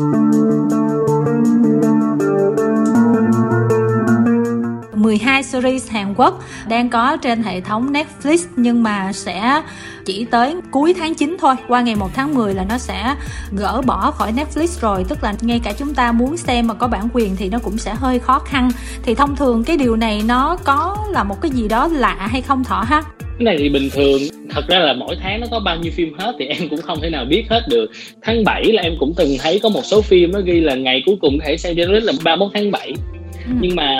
12 series Hàn Quốc đang có trên hệ thống Netflix nhưng mà sẽ chỉ tới cuối tháng 9 thôi. Qua ngày 1 tháng 10 là nó sẽ gỡ bỏ khỏi Netflix rồi. Tức là ngay cả chúng ta muốn xem mà có bản quyền thì nó cũng sẽ hơi khó khăn. Thì thông thường cái điều này nó có là một cái gì đó lạ hay không Thọ ha? Cái này thì bình thường, thật ra là mỗi tháng nó có bao nhiêu phim hết thì em cũng không thể nào biết hết được. Tháng 7 là em cũng từng thấy có một số phim nó ghi là ngày cuối cùng có thể xem trên Netflix là 31 tháng 7. Nhưng mà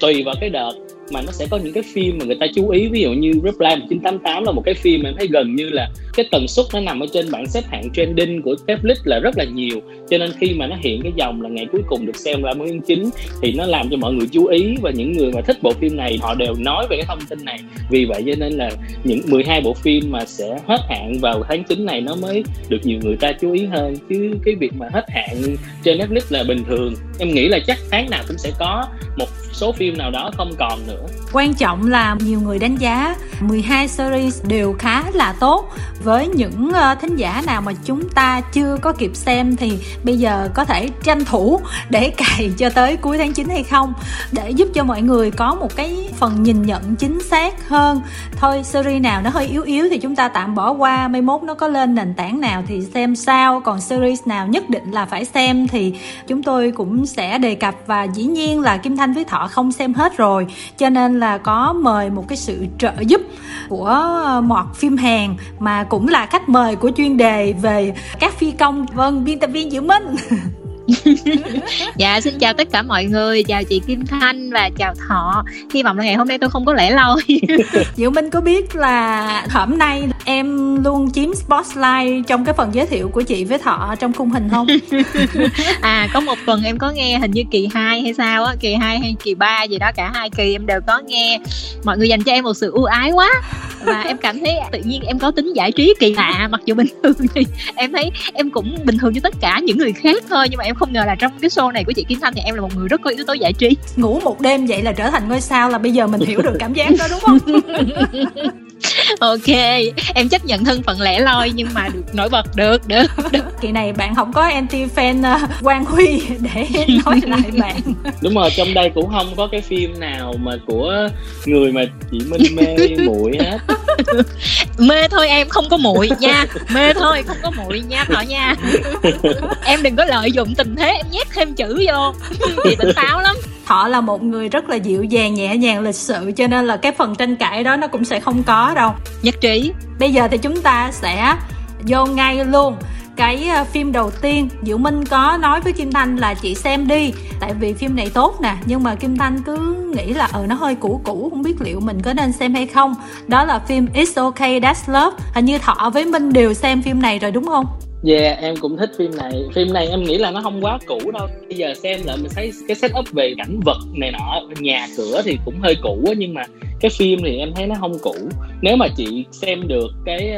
tùy vào cái đợt mà nó sẽ có những cái phim mà người ta chú ý. Ví dụ như Reply 1988 là một cái phim mà em thấy gần như là cái tần suất nó nằm ở trên bảng xếp hạng trending của Netflix là rất là nhiều. Cho nên khi mà nó hiện cái dòng là ngày cuối cùng được xem là 30 tháng 9 thì nó làm cho mọi người chú ý. Và những người mà thích bộ phim này họ đều nói về cái thông tin này. Vì vậy cho nên là những 12 bộ phim mà sẽ hết hạn vào tháng 9 này nó mới được nhiều người ta chú ý hơn. Chứ cái việc mà hết hạn trên Netflix là bình thường. Em nghĩ là chắc tháng nào cũng sẽ có một số phim nào đó không còn nữa. Quan trọng là nhiều người đánh giá 12 series đều khá là tốt. Với những thính giả nào mà chúng ta chưa có kịp xem thì bây giờ có thể tranh thủ để cày cho tới cuối tháng 9 hay không, để giúp cho mọi người có một cái phần nhìn nhận chính xác hơn. Thôi series nào nó hơi yếu thì chúng ta tạm bỏ qua, mai mốt nó có lên nền tảng nào thì xem sao. Còn series nào nhất định là phải xem thì chúng tôi cũng sẽ đề cập. Và dĩ nhiên là Kim Thanh với Thọ không xem hết rồi, cho nên là có mời một cái sự trợ giúp của một phim Hàn mà cũng là khách mời của chuyên đề về các phi công. Vâng, biên tập viên Diệu Minh. Dạ, xin chào tất cả mọi người, chào chị Kim Thanh và chào Thọ. Hy vọng là ngày hôm nay tôi không có lẽ lâu. Diệu Minh có biết là hôm nay em luôn chiếm spotlight trong cái phần giới thiệu của chị với Thọ trong khung hình không? À, có một tuần em có nghe hình như kỳ 2 hay sao á, kỳ 2 hay kỳ 3 gì đó, cả hai kỳ em đều có nghe. Mọi người dành cho em một sự ưu ái quá. Và em cảm thấy tự nhiên em có tính giải trí kỳ lạ. Mặc dù bình thường thì em thấy em cũng bình thường như tất cả những người khác thôi, nhưng mà em không ngờ là trong cái show này của chị Kim Thanh thì em là một người rất có yếu tố giải trí. Ngủ một đêm vậy là trở thành ngôi sao, là bây giờ mình hiểu được cảm giác đó đúng không? Ok, em chấp nhận thân phận lẻ loi nhưng mà được nổi bật được. Kỳ này bạn không có anti-fan Quang Huy để nói lại bạn. Đúng rồi, trong đây cũng không có cái phim nào mà của người mà chị Minh mê muội hết. Mê thôi em, không có muội nha. Mê thôi, không có muội nha Thọ nha. Em đừng có lợi dụng tình thế, em nhét thêm chữ vô. Chị tỉnh táo lắm. Thọ là một người rất là dịu dàng, nhẹ nhàng, lịch sự, cho nên là cái phần tranh cãi đó nó cũng sẽ không có đâu. Nhất trí. Bây giờ thì chúng ta sẽ vô ngay luôn. Cái phim đầu tiên Diệu Minh có nói với Kim Thanh là chị xem đi, tại vì phim này tốt nè, nhưng mà Kim Thanh cứ nghĩ là nó hơi cũ, không biết liệu mình có nên xem hay không. Đó là phim It's Okay That's Love. Hình như Thọ với Minh đều xem phim này rồi đúng không? Yeah, em cũng thích phim này. Phim này em nghĩ là nó không quá cũ đâu. Bây giờ xem lại mình thấy cái setup về cảnh vật này nọ, nhà cửa thì cũng hơi cũ á, nhưng mà cái phim thì em thấy nó không cũ. Nếu mà chị xem được cái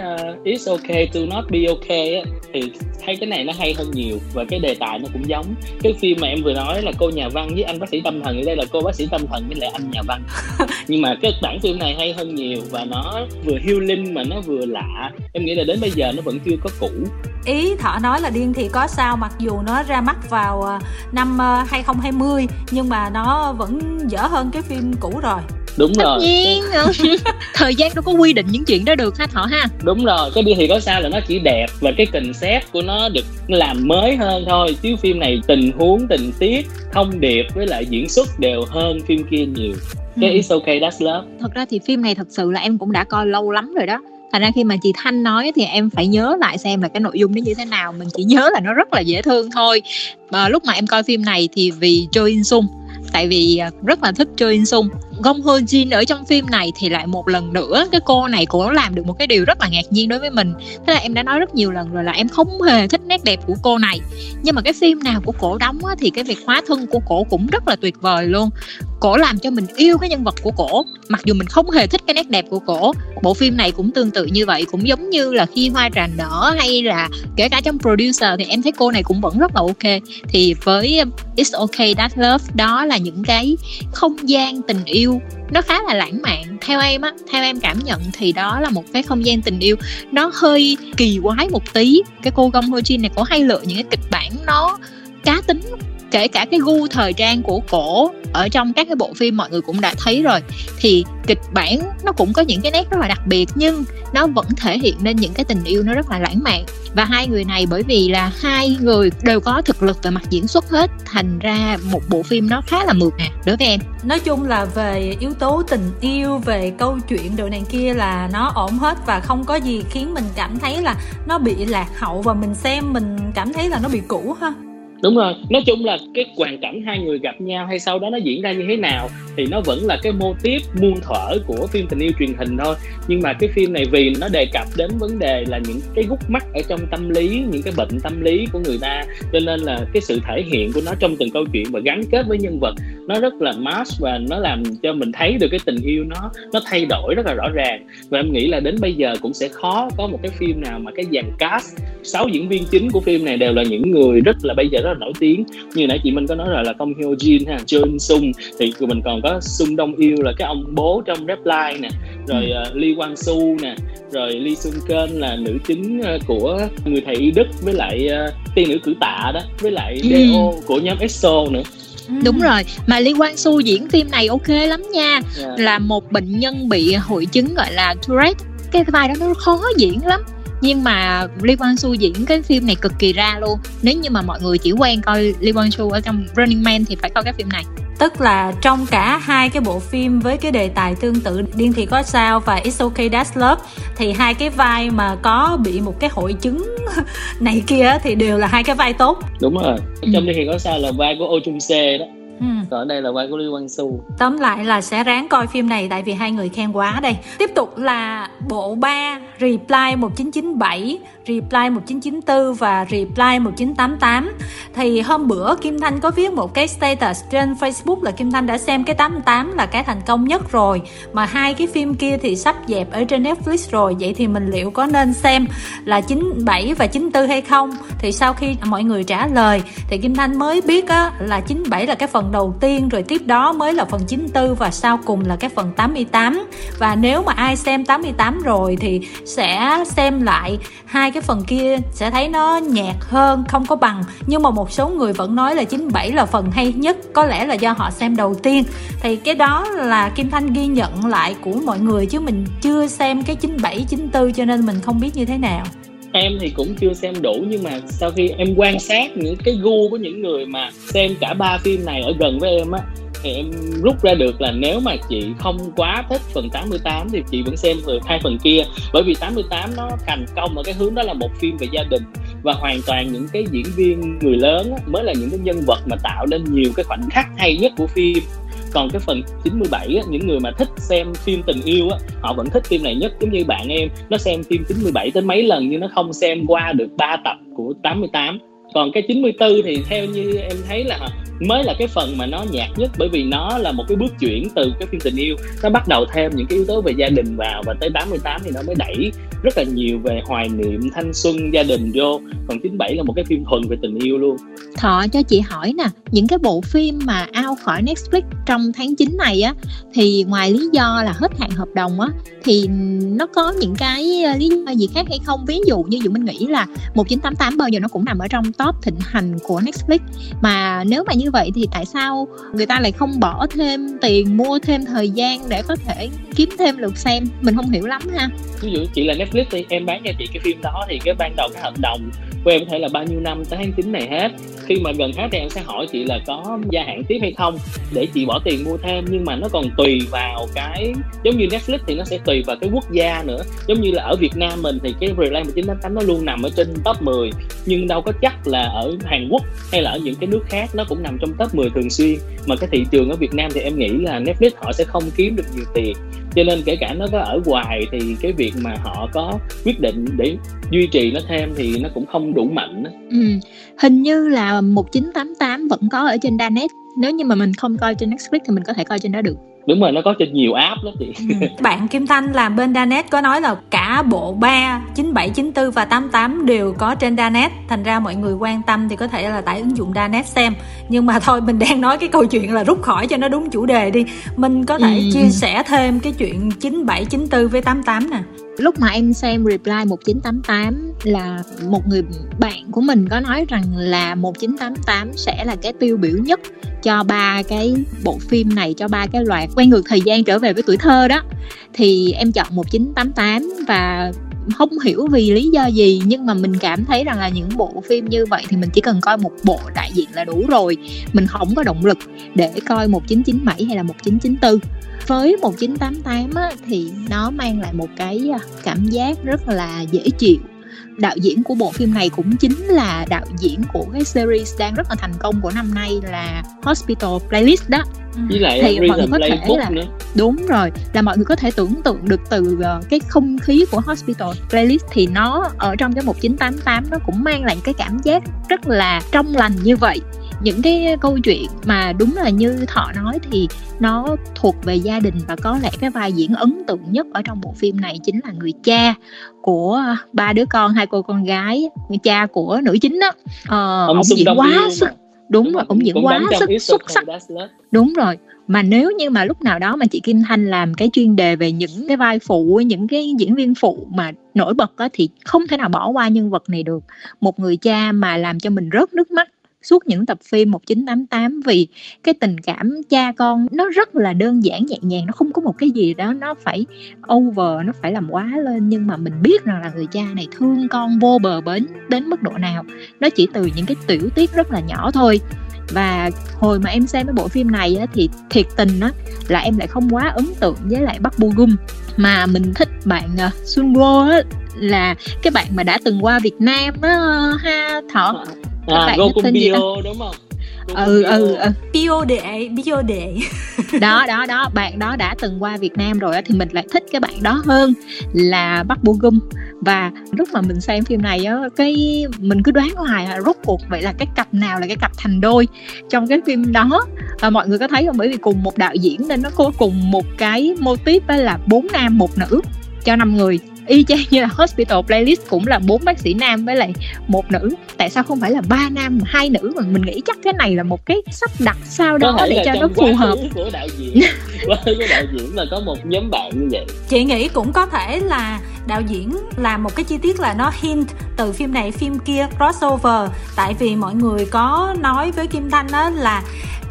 It's Okay To Not Be Okay á, thì thấy cái này nó hay hơn nhiều. Và cái đề tài nó cũng giống cái phim mà em vừa nói là cô nhà văn với anh bác sĩ tâm thần. Ở đây là cô bác sĩ tâm thần với lại anh nhà văn. Nhưng mà cái bản phim này hay hơn nhiều, và nó vừa healing mà nó vừa lạ. Em nghĩ là đến bây giờ nó vẫn chưa có cũ. Ý Thọ nói là Điên Thì Có Sao, mặc dù nó ra mắt vào năm 2020 nhưng mà nó vẫn dở hơn cái phim cũ rồi. Đúng rồi. Tất nhiên. Thời gian nó có quy định những chuyện đó được ha Thọ ha. Đúng rồi, cái Điên Thì Có Sao là nó chỉ đẹp và cái concept của nó được làm mới hơn thôi. Chứ phim này tình huống, tình tiết, thông điệp với lại diễn xuất đều hơn phim kia nhiều. Cái It's Okay That's Love. Thật ra thì phim này thật sự là em cũng đã coi lâu lắm rồi đó. Thành ra khi mà chị Thanh nói thì em phải nhớ lại xem là cái nội dung nó như thế nào. Mình chỉ nhớ là nó rất là dễ thương thôi. Mà lúc mà em coi phim này thì vì Jo In Sung, tại vì rất là thích Jo In Sung. Gong Hye Jin ở trong phim này thì lại một lần nữa, cái cô này cũng làm được một cái điều rất là ngạc nhiên đối với mình. Thế là em đã nói rất nhiều lần rồi là em không hề thích nét đẹp của cô này, nhưng mà cái phim nào của cổ đóng á, thì cái việc hóa thân của cổ cũng rất là tuyệt vời luôn. Cổ làm cho mình yêu cái nhân vật của cổ, mặc dù mình không hề thích cái nét đẹp của cổ. Bộ phim này cũng tương tự như vậy, cũng giống như là Khi Hoa Trà Nở hay là kể cả trong Producer thì em thấy cô này cũng vẫn rất là ok. Thì với It's Okay That's Love, đó là những cái không gian tình yêu nó khá là lãng mạn. Theo em á, theo em cảm nhận thì đó là một cái không gian tình yêu nó hơi kỳ quái một tí. Cái cô Gong Hye Jin này có hay lựa những cái kịch bản nó cá tính, kể cả cái gu thời trang của cổ ở trong các cái bộ phim mọi người cũng đã thấy rồi, thì kịch bản nó cũng có những cái nét rất là đặc biệt nhưng nó vẫn thể hiện nên những cái tình yêu nó rất là lãng mạn. Và hai người này bởi vì là hai người đều có thực lực về mặt diễn xuất hết, thành ra một bộ phim nó khá là mượt nè đối với em. Nói chung là về yếu tố tình yêu, về câu chuyện đồ này kia là nó ổn hết và không có gì khiến mình cảm thấy là nó bị lạc hậu và mình xem mình cảm thấy là nó bị cũ ha. Đúng rồi, nói chung là cái hoàn cảnh hai người gặp nhau hay sau đó nó diễn ra như thế nào thì nó vẫn là cái mô típ muôn thuở của phim tình yêu truyền hình thôi. Nhưng mà cái phim này vì nó đề cập đến vấn đề là những cái gút mắc ở trong tâm lý, những cái bệnh tâm lý của người ta, cho nên là cái sự thể hiện của nó trong từng câu chuyện và gắn kết với nhân vật nó rất là mass, và nó làm cho mình thấy được cái tình yêu nó thay đổi rất là rõ ràng. Và em nghĩ là đến bây giờ cũng sẽ khó có một cái phim nào mà cái dàn cast 6 diễn viên chính của phim này đều là những người rất là bây giờ rất là nổi tiếng. Như nãy chị Minh có nói rồi là Gong Hye Jin ha, Jeon Sung, thì mình còn có Sung Dong Il là cái ông bố trong Reply nè, rồi Lee Kwang Soo nè, rồi Lee Sung Kang là nữ chính của Người Thầy Y Đức, với lại Tiên Nữ Cử Tạ đó, với lại Do của nhóm EXO nữa. Đúng rồi, mà Lee Kwang Soo diễn phim này ok lắm nha, là một bệnh nhân bị hội chứng gọi là Tourette. Cái vai đó nó khó diễn lắm, nhưng mà Lee Kwang Soo diễn cái phim này cực kỳ ra luôn. Nếu như mà mọi người chỉ quen coi Lee Kwang Soo ở trong Running Man thì phải coi cái phim này. Tức là trong cả hai cái bộ phim với cái đề tài tương tự Điên Thì Có Sao và It's Okay That's Love thì hai cái vai mà có bị một cái hội chứng này kia thì đều là hai cái vai tốt. Đúng rồi, trong Điên Thì Có Sao là vai của Oh Chung Se đó, còn ở đây là vai của Lee Kwang Soo. Tóm lại là sẽ ráng coi phim này tại vì hai người khen quá đây. Tiếp tục là bộ 3 Reply 1997, Reply 1994 và Reply 1988. Thì hôm bữa Kim Thanh có viết một cái status trên Facebook là Kim Thanh đã xem cái 88 là cái thành công nhất rồi, mà hai cái phim kia thì sắp dẹp ở trên Netflix rồi. Vậy thì mình liệu có nên xem là 97 và 94 hay không? Thì sau khi mọi người trả lời thì Kim Thanh mới biết á, là 97 là cái phần đầu tiên, rồi tiếp đó mới là phần 94 và sau cùng là cái phần 88. Và nếu mà ai xem 88 rồi thì sẽ xem lại hai cái phần kia sẽ thấy nó nhạt hơn, không có bằng. Nhưng mà một số người vẫn nói là 97 là phần hay nhất, có lẽ là do họ xem đầu tiên. Thì cái đó là Kim Thanh ghi nhận lại của mọi người, chứ mình chưa xem cái 97, 94 cho nên mình không biết như thế nào. Em thì cũng chưa xem đủ, nhưng mà sau khi em quan sát những cái gu của những người mà xem cả ba phim này ở gần với em á, thì em rút ra được là nếu mà chị không quá thích phần 88 thì chị vẫn xem từ hai phần kia. Bởi vì 88 nó thành công ở cái hướng đó là một phim về gia đình, và hoàn toàn những cái diễn viên người lớn mới là những cái nhân vật mà tạo nên nhiều cái khoảnh khắc hay nhất của phim. Còn cái phần 97 á, những người mà thích xem phim tình yêu á, họ vẫn thích phim này nhất. Giống như bạn em, nó xem phim 97 tới mấy lần nhưng nó không xem qua được 3 tập của 88. Còn cái 94 thì theo như em thấy là mới là cái phần mà nó nhạt nhất, bởi vì nó là một cái bước chuyển từ cái phim tình yêu, nó bắt đầu thêm những cái yếu tố về gia đình vào, và tới 88 thì nó mới đẩy rất là nhiều về hoài niệm thanh xuân gia đình vô. Còn 97 là một cái phim thuần về tình yêu luôn. Thọ cho chị hỏi nè, những cái bộ phim mà out khỏi Netflix trong tháng 9 này á, thì ngoài lý do là hết hạn hợp đồng á, thì nó có những cái lý do gì khác hay không? Ví dụ như mình nghĩ là 1988 bao giờ nó cũng nằm ở trong top thịnh hành của Netflix, mà nếu mà như vậy thì tại sao người ta lại không bỏ thêm tiền mua thêm thời gian để có thể kiếm thêm lượt xem? Mình không hiểu lắm ha. Ví dụ chị là Netflix thì em bán cho chị cái phim đó, thì cái ban đầu cái hợp đồng của em có thể là bao nhiêu năm tới tháng 9 này hết, khi mà gần hết thì em sẽ hỏi chị là có gia hạn tiếp hay không để chị bỏ tiền mua thêm. Nhưng mà nó còn tùy vào cái, giống như Netflix thì nó sẽ tùy vào cái quốc gia nữa. Giống như là ở Việt Nam mình thì cái Reply 1988 nó luôn nằm ở trên top 10, nhưng đâu có chắc là ở Hàn Quốc hay là ở những cái nước khác nó cũng nằm trong top 10 thường xuyên. Mà cái thị trường ở Việt Nam thì em nghĩ là Netflix họ sẽ không kiếm được nhiều tiền, cho nên kể cả nó có ở hoài thì cái việc mà họ có quyết định để duy trì nó thêm thì nó cũng không đủ mạnh. Hình như là 1988 vẫn có ở trên Danet, nếu như mà mình không coi trên Netflix thì mình có thể coi trên đó được. Đúng rồi, nó có trên nhiều app lắm chị. Bạn Kim Thanh làm bên Danet có nói là cả bộ 3, 97, 94 và 88 đều có trên Danet. Thành ra mọi người quan tâm thì có thể là tải ứng dụng Danet xem. Nhưng mà thôi, mình đang nói cái câu chuyện là rút khỏi cho nó đúng chủ đề đi. Mình có thể chia sẻ thêm cái chuyện 97, 94 với 88 nè. Lúc mà em xem Reply 1988 là một người bạn của mình có nói rằng là 1988 sẽ là cái tiêu biểu nhất cho ba cái bộ phim này, cho ba cái loạt quay ngược thời gian trở về với tuổi thơ đó. Thì em chọn 1988 và không hiểu vì lý do gì, nhưng mà mình cảm thấy rằng là những bộ phim như vậy thì mình chỉ cần coi một bộ đại diện là đủ rồi. Mình không có động lực để coi 1997 hay là 1994. Với 1988 á, thì nó mang lại một cái cảm giác rất là dễ chịu. Đạo diễn của bộ phim này cũng chính là đạo diễn của cái series đang rất là thành công của năm nay là Hospital Playlist đó. Với lại thì mọi người có thể là nữa. Đúng rồi, là mọi người có thể tưởng tượng được từ cái không khí của Hospital Playlist thì nó ở trong cái 1988 nó cũng mang lại cái cảm giác rất là trong lành như vậy. Những cái câu chuyện mà đúng là như Thọ nói thì nó thuộc về gia đình, và có lẽ cái vai diễn ấn tượng nhất ở trong bộ phim này chính là người cha của ba đứa con, hai cô con gái, người cha của nữ chính đó. Ông diễn quá sức, đúng rồi, ông diễn quá sức xuất sắc, đúng rồi. Mà nếu như mà lúc nào đó mà chị Kim Thanh làm cái chuyên đề về những cái vai phụ, những cái diễn viên phụ mà nổi bật đó, thì không thể nào bỏ qua nhân vật này được. Một người cha mà làm cho mình rớt nước mắt suốt những tập phim 1988, vì cái tình cảm cha con nó rất là đơn giản nhẹ nhàng, nó không có một cái gì đó nó phải over, nó phải làm quá lên. Nhưng mà mình biết rằng là người cha này thương con vô bờ bến đến mức độ nào, nó chỉ từ những cái tiểu tiết rất là nhỏ thôi. Và hồi mà em xem cái bộ phim này á, thì thiệt tình á, là em lại không quá ấn tượng với lại Park Bo-gum. Mà mình thích bạn Sunwo á, là cái bạn mà đã từng qua Việt Nam đó, ha Thọ? Gumiho đúng không? Bio đệ đó bạn đó đã từng qua Việt Nam rồi đó, thì mình lại thích cái bạn đó hơn là Park Bo-gum. Và lúc mà mình xem phim này á, cái mình cứ đoán hoài là rốt cuộc vậy là cái cặp nào là cái cặp thành đôi trong cái phim đó. Và mọi người có thấy không, bởi vì cùng một đạo diễn nên nó có cùng một cái mô típ là 4 nam 1 nữ cho 5 người, y chang như là Hospital Playlist cũng là 4 bác sĩ nam với lại 1 nữ. Tại sao không phải là 3 nam 2 nữ? Mà mình nghĩ chắc cái này là một cái sắp đặt sao đó để cho nó phù hợp của đạo diễn. Với đạo diễn là có một nhóm bạn như vậy. Chị nghĩ cũng có thể là đạo diễn làm một cái chi tiết là nó hint từ phim này phim kia crossover. Tại vì mọi người có nói với Kim Thanh đó là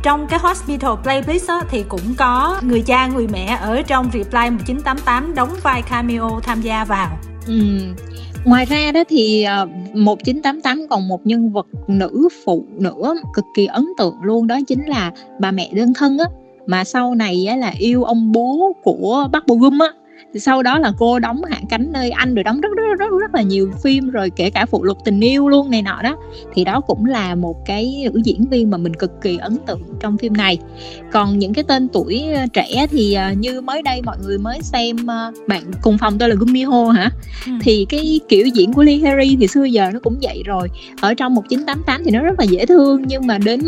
trong cái Hospital Playlist á, thì cũng có người cha người mẹ ở trong Reply 1988 đóng vai cameo tham gia vào. Ngoài ra đó thì 1988 còn một nhân vật nữ phụ nữa cực kỳ ấn tượng luôn, đó chính là bà mẹ đơn thân á, mà sau này á, là yêu ông bố của Park Bo-gum á. Sau đó là cô đóng Hạ cánh nơi anh, rồi đóng rất là nhiều phim, rồi kể cả Phụ lục tình yêu luôn này nọ đó. Thì đó cũng là một cái nữ diễn viên mà mình cực kỳ ấn tượng trong phim này. Còn những cái tên tuổi trẻ thì như mới đây mọi người mới xem bạn cùng phòng tôi là Gumiho hả? Thì cái kiểu diễn của Lee Harry thì xưa giờ nó cũng vậy rồi. Ở trong 1988 thì nó rất là dễ thương, nhưng mà đến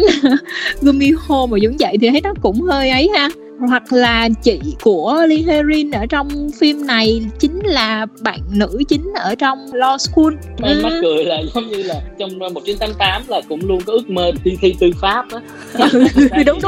Gumiho mà vẫn vậy thì thấy nó cũng hơi ấy ha. Hoặc là chị của Lee Herin ở trong phim này chính là bạn nữ chính ở trong Law School. Em mắc cười là giống như là trong 1988 là cũng luôn có ước mơ đi thi tư pháp đó. Đúng.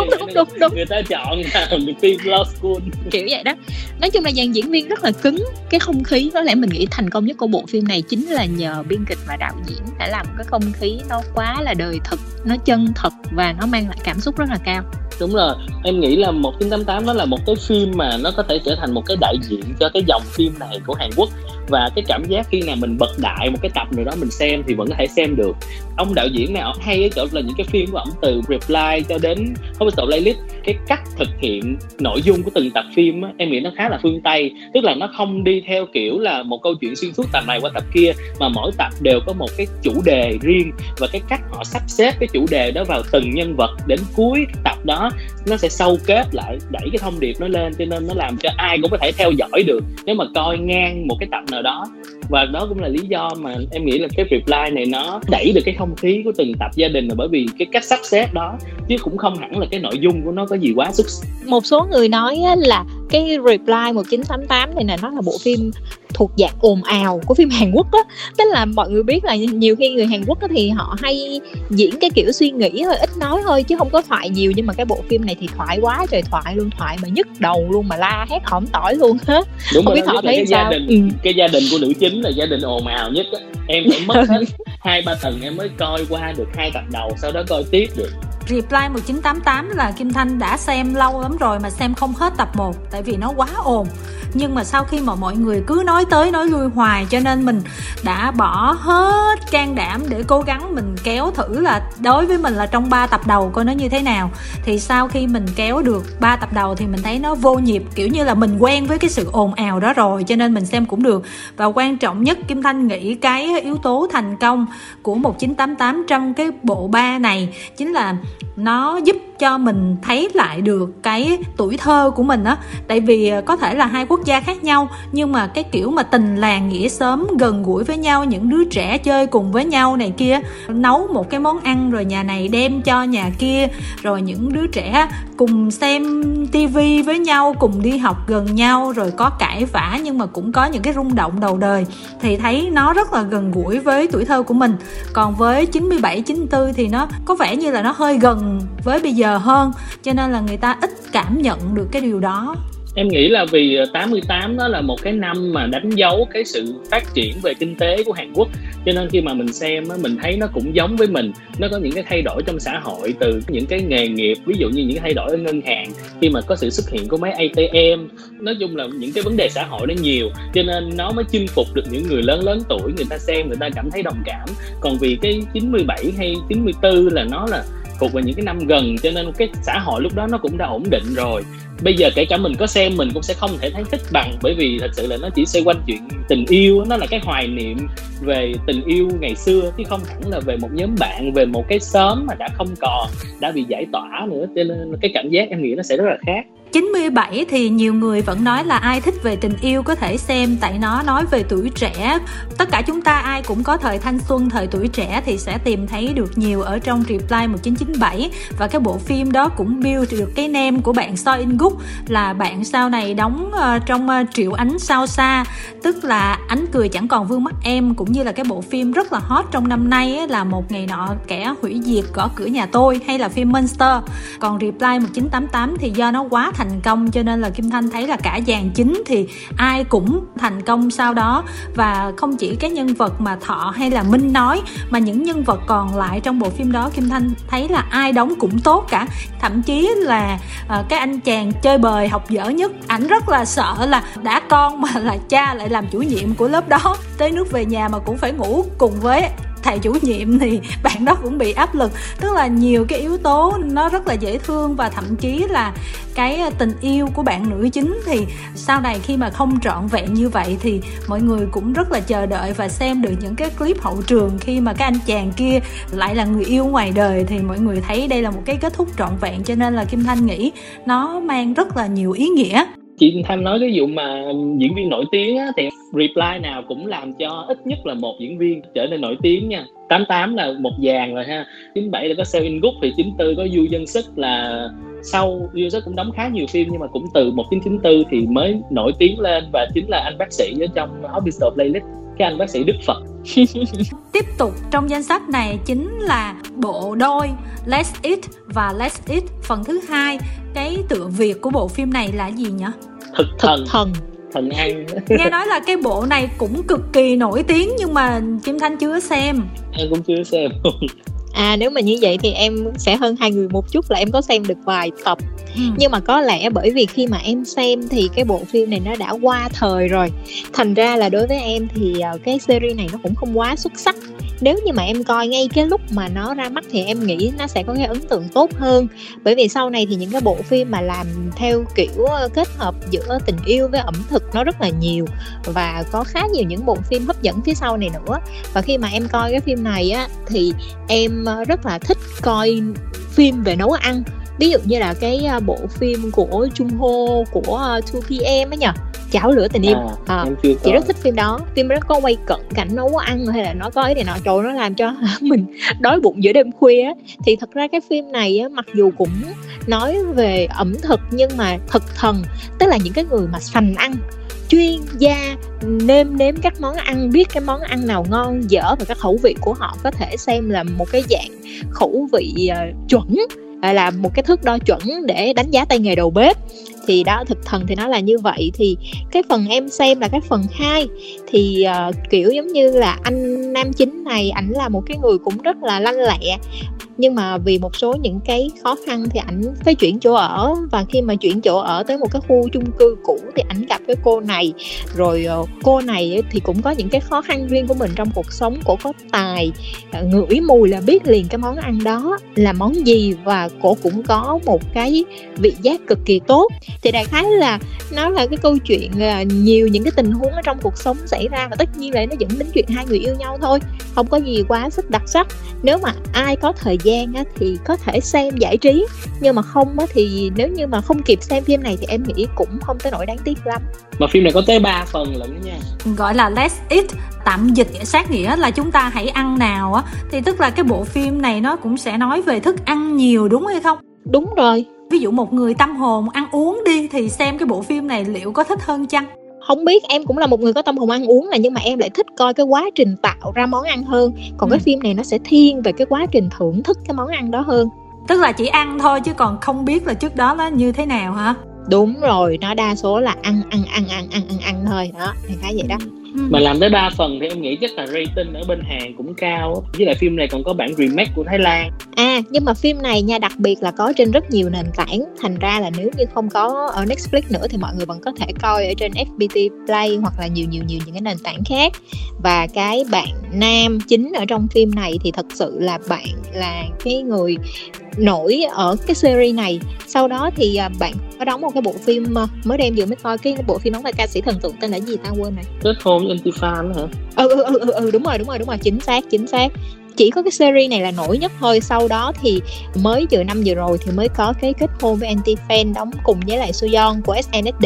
Người ta chọn làm phim Law School kiểu vậy đó. Nói chung là dàn diễn viên rất là cứng. Cái không khí có lẽ mình nghĩ thành công nhất của bộ phim này chính là nhờ biên kịch và đạo diễn đã làm cái không khí nó quá là đời thực, nó chân thật và nó mang lại cảm xúc rất là cao. Đúng rồi, em nghĩ là 1988 đó là một cái phim mà nó có thể trở thành một cái đại diện cho cái dòng phim này của Hàn Quốc. Và cái cảm giác khi nào mình bật đại một cái tập nào đó mình xem thì vẫn có thể xem được. Ông đạo diễn này, ổng hay ở chỗ là những cái phim của ổng từ Reply cho đến Hospital Playlist, cái cách thực hiện nội dung của từng tập phim á, em nghĩ nó khá là phương Tây. Tức là nó không đi theo kiểu là một câu chuyện xuyên suốt tập này qua tập kia, mà mỗi tập đều có một cái chủ đề riêng. Và cái cách họ sắp xếp cái chủ đề đó vào từng nhân vật đến cuối tập đó, nó sẽ sâu kết lại, đẩy cái thông điệp nó lên. Cho nên nó làm cho ai cũng có thể theo dõi được nếu mà coi ngang một cái tập nào đó. Và đó cũng là lý do mà em nghĩ là cái Reply này nó đẩy được cái không khí của từng tập gia đình là bởi vì cái cách sắp xếp đó, chứ cũng không hẳn là cái nội dung của nó có gì quá xuất sắc. Một số người nói là cái Reply 1988 này nè, nó là bộ phim thuộc dạng ồn ào của phim Hàn Quốc á. Tức là mọi người biết là nhiều khi người Hàn Quốc á thì họ hay diễn cái kiểu suy nghĩ thôi, ít nói thôi chứ không có thoại nhiều. Nhưng mà cái bộ phim này thì thoại quá trời thoại luôn, thoại mà nhức đầu luôn, mà la hét hổm tỏi luôn hết. Đúng không, biết họ thấy sao. Cái gia đình của nữ chính là gia đình ồn ào nhất á. Em phải mất hết 2-3 tuần em mới coi qua được 2 tập đầu, sau đó coi tiếp được. Reply 1988 là Kim Thanh đã xem lâu lắm rồi mà xem không hết tập 1 tại vì nó quá ồn. Nhưng mà sau khi mà mọi người cứ nói tới nói lui hoài cho nên mình đã bỏ hết can đảm để cố gắng mình kéo thử là đối với mình là trong 3 tập đầu coi nó như thế nào. Thì sau khi mình kéo được 3 tập đầu thì mình thấy nó vô nhịp, kiểu như là mình quen với cái sự ồn ào đó rồi cho nên mình xem cũng được. Và quan trọng nhất Kim Thanh nghĩ cái yếu tố thành công của 1988 trong cái bộ 3 này chính là nó giúp cho mình thấy lại được cái tuổi thơ của mình á. Tại vì có thể là hai quốc gia khác nhau nhưng mà cái kiểu mà tình làng nghĩa xóm gần gũi với nhau, những đứa trẻ chơi cùng với nhau này kia, nấu một cái món ăn rồi nhà này đem cho nhà kia, rồi những đứa trẻ cùng xem tivi với nhau, cùng đi học gần nhau, rồi có cãi vã nhưng mà cũng có những cái rung động đầu đời, thì thấy nó rất là gần gũi với tuổi thơ của mình. Còn với 97, 94 thì nó có vẻ như là nó hơi gần với bây giờ hơn, cho nên là người ta ít cảm nhận được cái điều đó. Em nghĩ là vì 88 đó là một cái năm mà đánh dấu cái sự phát triển về kinh tế của Hàn Quốc, cho nên khi mà mình xem mình thấy nó cũng giống với mình. Nó có những cái thay đổi trong xã hội, từ những cái nghề nghiệp, ví dụ như những thay đổi ở ngân hàng khi mà có sự xuất hiện của máy ATM. Nói chung là những cái vấn đề xã hội nó nhiều, cho nên nó mới chinh phục được những người lớn tuổi. Người ta xem người ta cảm thấy đồng cảm. Còn vì cái 97 hay 94 là nó là thuộc về những cái năm gần, cho nên cái xã hội lúc đó nó cũng đã ổn định rồi. Bây giờ kể cả mình có xem mình cũng sẽ không thể thấy thích bằng, bởi vì thật sự là nó chỉ xoay quanh chuyện tình yêu, nó là cái hoài niệm về tình yêu ngày xưa chứ không hẳn là về một nhóm bạn, về một cái xóm mà đã không còn, đã bị giải tỏa nữa, cho nên cái cảm giác em nghĩ nó sẽ rất là khác. 97 thì nhiều người vẫn nói là ai thích về tình yêu có thể xem, tại nó nói về tuổi trẻ. Tất cả chúng ta ai cũng có thời thanh xuân, thời tuổi trẻ thì sẽ tìm thấy được nhiều ở trong Reply 1997. Và cái bộ phim đó cũng build được cái name của bạn Seo In Gút, là bạn sau này đóng trong Triệu Ánh Sao Xa, tức là Ánh Cười Chẳng Còn Vương Mắt Em, cũng như là cái bộ phim rất là hot trong năm nay ấy, là Một Ngày Nọ Kẻ Hủy Diệt Gõ Cửa Nhà Tôi, hay là phim Monster. Còn Reply 1988 thì do nó quá thành công cho nên là Kim Thanh thấy là cả dàn chính thì ai cũng thành công sau đó. Và không chỉ cái nhân vật mà Thọ hay là Minh nói, mà những nhân vật còn lại trong bộ phim đó Kim Thanh thấy là ai đóng cũng tốt cả. Thậm chí là cái anh chàng chơi bời học dở nhất, ảnh rất là sợ là đã con mà là cha lại làm chủ nhiệm của lớp đó, tới nước về nhà mà cũng phải ngủ cùng với thầy chủ nhiệm thì bạn đó cũng bị áp lực. Tức là nhiều cái yếu tố nó rất là dễ thương, và thậm chí là cái tình yêu của bạn nữ chính thì sau này khi mà không trọn vẹn như vậy thì mọi người cũng rất là chờ đợi và xem được những cái clip hậu trường khi mà cái anh chàng kia lại là người yêu ngoài đời, thì mọi người thấy đây là một cái kết thúc trọn vẹn, cho nên là Kim Thanh nghĩ nó mang rất là nhiều ý nghĩa. Chị Thanh nói cái vụ mà diễn viên nổi tiếng á, thì Reply nào cũng làm cho ít nhất là một diễn viên trở nên nổi tiếng nha. 88 là một dàn rồi ha, 97 là có Seo In Gút, thì 94 có Du Dân Sức, là sau Du Dân Sức cũng đóng khá nhiều phim nhưng mà cũng từ 1994 thì mới nổi tiếng lên, và chính là anh bác sĩ ở trong Hospital Playlist, cái anh bác sĩ Đức Phật. Tiếp tục trong danh sách này chính là bộ đôi Let's Eat và Let's Eat phần thứ 2. Cái tựa Việt của bộ phim này là gì nhỉ? Thực thần ăn. Nghe nói là cái bộ này cũng cực kỳ nổi tiếng nhưng mà Kim Thanh chưa xem. Em cũng chưa xem. À, nếu mà như vậy thì em sẽ hơn hai người một chút, là em có xem được vài tập. Nhưng mà có lẽ bởi vì khi mà em xem thì cái bộ phim này nó đã qua thời rồi, thành ra là đối với em thì cái series này nó cũng không quá xuất sắc. Nếu như mà em coi ngay cái lúc mà nó ra mắt thì em nghĩ nó sẽ có cái ấn tượng tốt hơn. Bởi vì sau này thì những cái bộ phim mà làm theo kiểu kết hợp giữa tình yêu với ẩm thực nó rất là nhiều, và có khá nhiều những bộ phim hấp dẫn phía sau này nữa. Và khi mà em coi cái phim này á, thì em rất là thích coi phim về nấu ăn. Ví dụ như là cái bộ phim của Jung Ho của 2PM ấy nhờ, Chảo lửa tình yêu. Chị rất thích phim đó. Phim đó có quay cận cảnh nấu ăn hay là nó có ý này nọ, trời, nó làm cho mình đói bụng giữa đêm khuya á. Thì thật ra cái phim này á, mặc dù cũng nói về ẩm thực nhưng mà thực thần, tức là những cái người mà sành ăn, chuyên gia nêm nếm các món ăn, biết cái món ăn nào ngon dở và các khẩu vị của họ, có thể xem là một cái dạng khẩu vị chuẩn, là một cái thước đo chuẩn để đánh giá tay nghề đầu bếp. Thì đó, thực thần thì nó là như vậy. Thì cái phần em xem là cái phần 2 thì kiểu giống như là anh nam chính này, ảnh là một cái người cũng rất là lanh lẹ, nhưng mà vì một số những cái khó khăn thì ảnh phải chuyển chỗ ở. Và khi mà chuyển chỗ ở tới một cái khu chung cư cũ thì ảnh gặp cái cô này. Rồi cô này thì cũng có những cái khó khăn riêng của mình trong cuộc sống. Cổ có tài ngửi mùi là biết liền cái món ăn đó là món gì, và cổ cũng có một cái vị giác cực kỳ tốt. Thì đại khái là nó là cái câu chuyện nhiều những cái tình huống ở trong cuộc sống xảy ra, và tất nhiên là nó dẫn đến chuyện hai người yêu nhau thôi, không có gì quá sức đặc sắc. Nếu mà ai có thời gian á, thì có thể xem giải trí, nhưng mà không á, thì nếu như mà không kịp xem phim này thì em nghĩ cũng không tới nỗi đáng tiếc lắm. Mà phim này có tới 3 phần lận đó nha, gọi là Let's Eat, tạm dịch sát nghĩa là chúng ta hãy ăn nào á. Thì tức là cái bộ phim này nó cũng sẽ nói về thức ăn nhiều, đúng hay không? Đúng rồi. Ví dụ một người tâm hồn ăn uống đi thì xem cái bộ phim này liệu có thích hơn chăng? Không biết, em cũng là một người có tâm hồn ăn uống này, nhưng mà em lại thích coi cái quá trình tạo ra món ăn hơn. Còn cái phim này nó sẽ thiên về cái quá trình thưởng thức cái món ăn đó hơn. Tức là chỉ ăn thôi chứ còn không biết là trước đó nó như thế nào hả? Đúng rồi, nó đa số là ăn thôi đó, thì cái vậy đó. Mà làm tới 3 phần thì em nghĩ chắc là rating ở bên Hàn cũng cao. Với lại phim này còn có bản remake của Thái Lan. À, nhưng mà phim này nha, đặc biệt là có trên rất nhiều nền tảng. Thành ra là nếu như không có ở Netflix nữa thì mọi người vẫn có thể coi ở trên FPT Play hoặc là nhiều những cái nền tảng khác. Và cái bạn nam chính ở trong phim này thì thật sự là bạn là cái người nổi ở cái series này. Sau đó thì bạn có đóng một cái bộ phim mới đây em vừa mới coi, cái bộ phim đóng là ca sĩ thần tượng tên là gì ta quên này. Kết hôn Antifan nữa hả? Đúng rồi, chính xác. Chỉ có cái series này là nổi nhất thôi. Sau đó thì mới vừa năm vừa rồi thì mới có cái Kết hôn với Antifan đóng cùng với lại Suyeon của SNSD.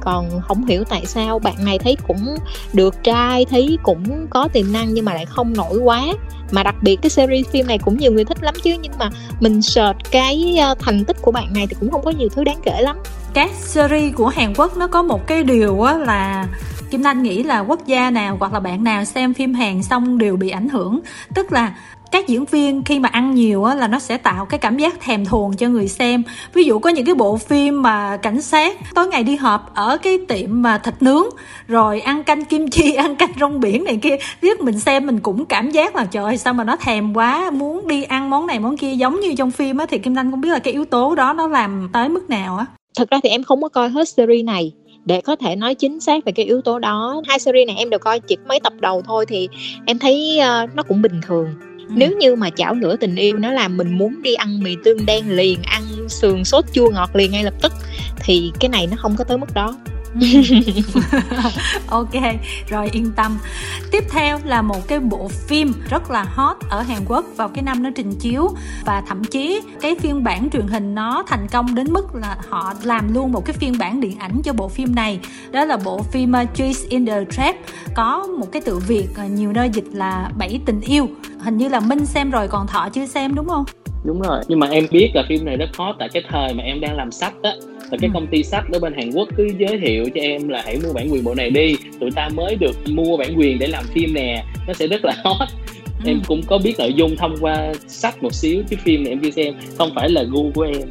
Còn không hiểu tại sao bạn này thấy cũng được trai, thấy cũng có tiềm năng nhưng mà lại không nổi quá. Mà đặc biệt cái series phim này cũng nhiều người thích lắm chứ, nhưng mà mình search cái thành tích của bạn này thì cũng không có nhiều thứ đáng kể lắm. Các series của Hàn Quốc nó có một cái điều á là Kim Thanh nghĩ là quốc gia nào hoặc là bạn nào xem phim Hàn xong đều bị ảnh hưởng. Tức là các diễn viên khi mà ăn nhiều á, là nó sẽ tạo cái cảm giác thèm thuồng cho người xem. Ví dụ có những cái bộ phim mà cảnh sát tối ngày đi họp ở cái tiệm mà thịt nướng, rồi ăn canh kim chi, ăn canh rong biển này kia. Riết mình xem mình cũng cảm giác là trời ơi, sao mà nó thèm quá, muốn đi ăn món này món kia giống như trong phim á. Thì Kim Thanh cũng biết là cái yếu tố đó nó làm tới mức nào á. Thật ra thì em không có coi hết series này để có thể nói chính xác về cái yếu tố đó. Hai series này em đều coi chỉ mấy tập đầu thôi thì em thấy nó cũng bình thường. Nếu như mà Chảo lửa tình yêu nó làm mình muốn đi ăn mì tương đen liền, ăn sườn sốt chua ngọt liền ngay lập tức, thì cái này nó không có tới mức đó. Ok, rồi yên tâm. Tiếp theo là một cái bộ phim rất là hot ở Hàn Quốc vào cái năm nó trình chiếu, và thậm chí cái phiên bản truyền hình nó thành công đến mức là họ làm luôn một cái phiên bản điện ảnh cho bộ phim này. Đó là bộ phim Cheese in the Trap, có một cái tựa Việt nhiều nơi dịch là Bẫy tình yêu. Hình như là Minh xem rồi còn Thọ chưa xem đúng không? Đúng rồi, nhưng mà em biết là phim này rất hot tại cái thời mà em đang làm sách á. Là cái công ty sách ở bên Hàn Quốc cứ giới thiệu cho em là hãy mua bản quyền bộ này đi, tụi ta mới được mua bản quyền để làm phim nè, nó sẽ rất là hot. Em cũng có biết nội dung thông qua sách một xíu, chứ phim này em chưa xem, không phải là gu của em.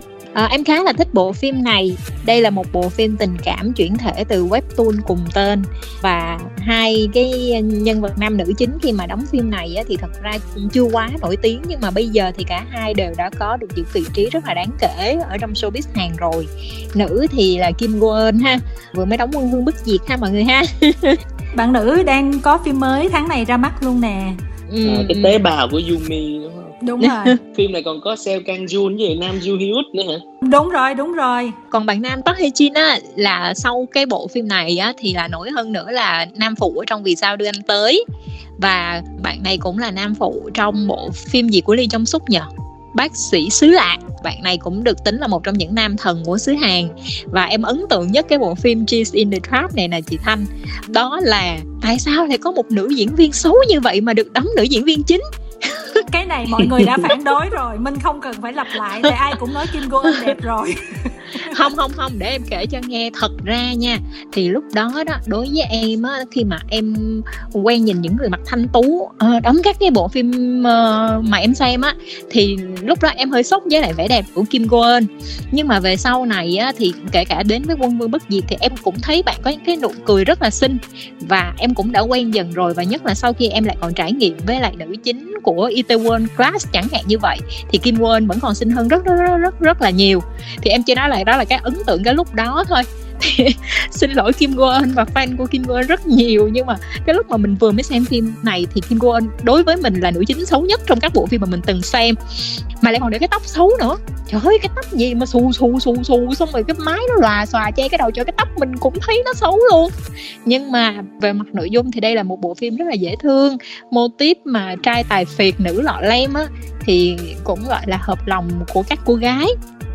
Em khá là thích bộ phim này. Đây là một bộ phim tình cảm chuyển thể từ webtoon cùng tên. Và hai cái nhân vật nam nữ chính khi mà đóng phim này á, thì thật ra chưa quá nổi tiếng, nhưng mà bây giờ thì cả hai đều đã có được những vị trí rất là đáng kể ở trong showbiz Hàn rồi. Nữ thì là Kim Go Eun ha, vừa mới đóng Quân Vương Bất Diệt ha mọi người ha. Bạn nữ đang có phim mới tháng này ra mắt luôn nè. Cái tế bào của Yumi đúng không? Đúng rồi. Phim này còn có Seo Kang Joon với nam Joo Hyuk nữa hả? Đúng rồi. Còn bạn nam Park Bo Jin á, là sau cái bộ phim này á thì là nổi hơn nữa là nam phụ ở trong Vì sao đưa anh tới. Và bạn này cũng là nam phụ trong bộ phim gì của Lee Jong Suk nhỉ? bác sĩ xứ lạ. Bạn này cũng được tính là một trong những nam thần của xứ Hàn. Và em ấn tượng nhất cái bộ phim Cheese in the Trap này nè chị Thanh, đó là tại sao lại có một nữ diễn viên xấu như vậy mà được đóng nữ diễn viên chính. Cái này mọi người đã phản đối rồi, mình không cần phải lặp lại, tại ai cũng nói Kim Go Eun đẹp rồi. Không, để em kể cho nghe. Thật ra nha, thì lúc đó đó, đối với em á, khi mà em quen nhìn những người mặt thanh tú đóng các cái bộ phim mà em xem á, thì lúc đó em hơi sốc với lại vẻ đẹp của Kim Go Eun. Nhưng mà về sau này á, thì kể cả đến với Quân Vương Bất Diệt thì em cũng thấy bạn có những cái nụ cười rất là xinh, và em cũng đã quen dần rồi. Và nhất là sau khi em lại còn trải nghiệm với lại nữ chính của Itaewon Class chẳng hạn như vậy, thì Kim Go Eun vẫn còn xinh hơn rất là nhiều. Thì em chưa nói lại đó là cái ấn tượng cái lúc đó thôi. Thì xin lỗi Kim Go Eun và fan của Kim Go Eun rất nhiều, nhưng mà cái lúc mà mình vừa mới xem phim này thì Kim Go Eun đối với mình là nữ chính xấu nhất trong các bộ phim mà mình từng xem, mà lại còn để cái tóc xấu nữa. Trời ơi, cái tóc gì mà xù, xong rồi cái mái nó lòa xòa che cái đầu, trời, cái tóc mình cũng thấy nó xấu luôn. Nhưng mà về mặt nội dung thì đây là một bộ phim rất là dễ thương, mô típ mà trai tài phiệt nữ lọ lem á, thì cũng gọi là hợp lòng của các cô gái.